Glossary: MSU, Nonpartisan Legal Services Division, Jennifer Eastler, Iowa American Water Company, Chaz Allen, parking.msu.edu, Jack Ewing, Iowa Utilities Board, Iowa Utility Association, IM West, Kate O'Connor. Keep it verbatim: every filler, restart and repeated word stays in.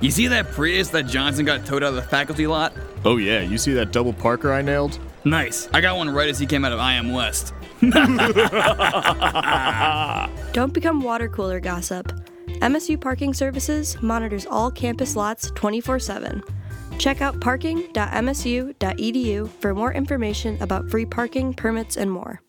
You see that Prius that Johnson got towed out of the faculty lot? Oh yeah, you see that double parker I nailed? Nice. I got one right as he came out of I M West. Don't become water cooler gossip. M S U Parking Services monitors all campus lots twenty-four seven. Check out parking dot M S U dot E D U for more information about free parking, permits, and more.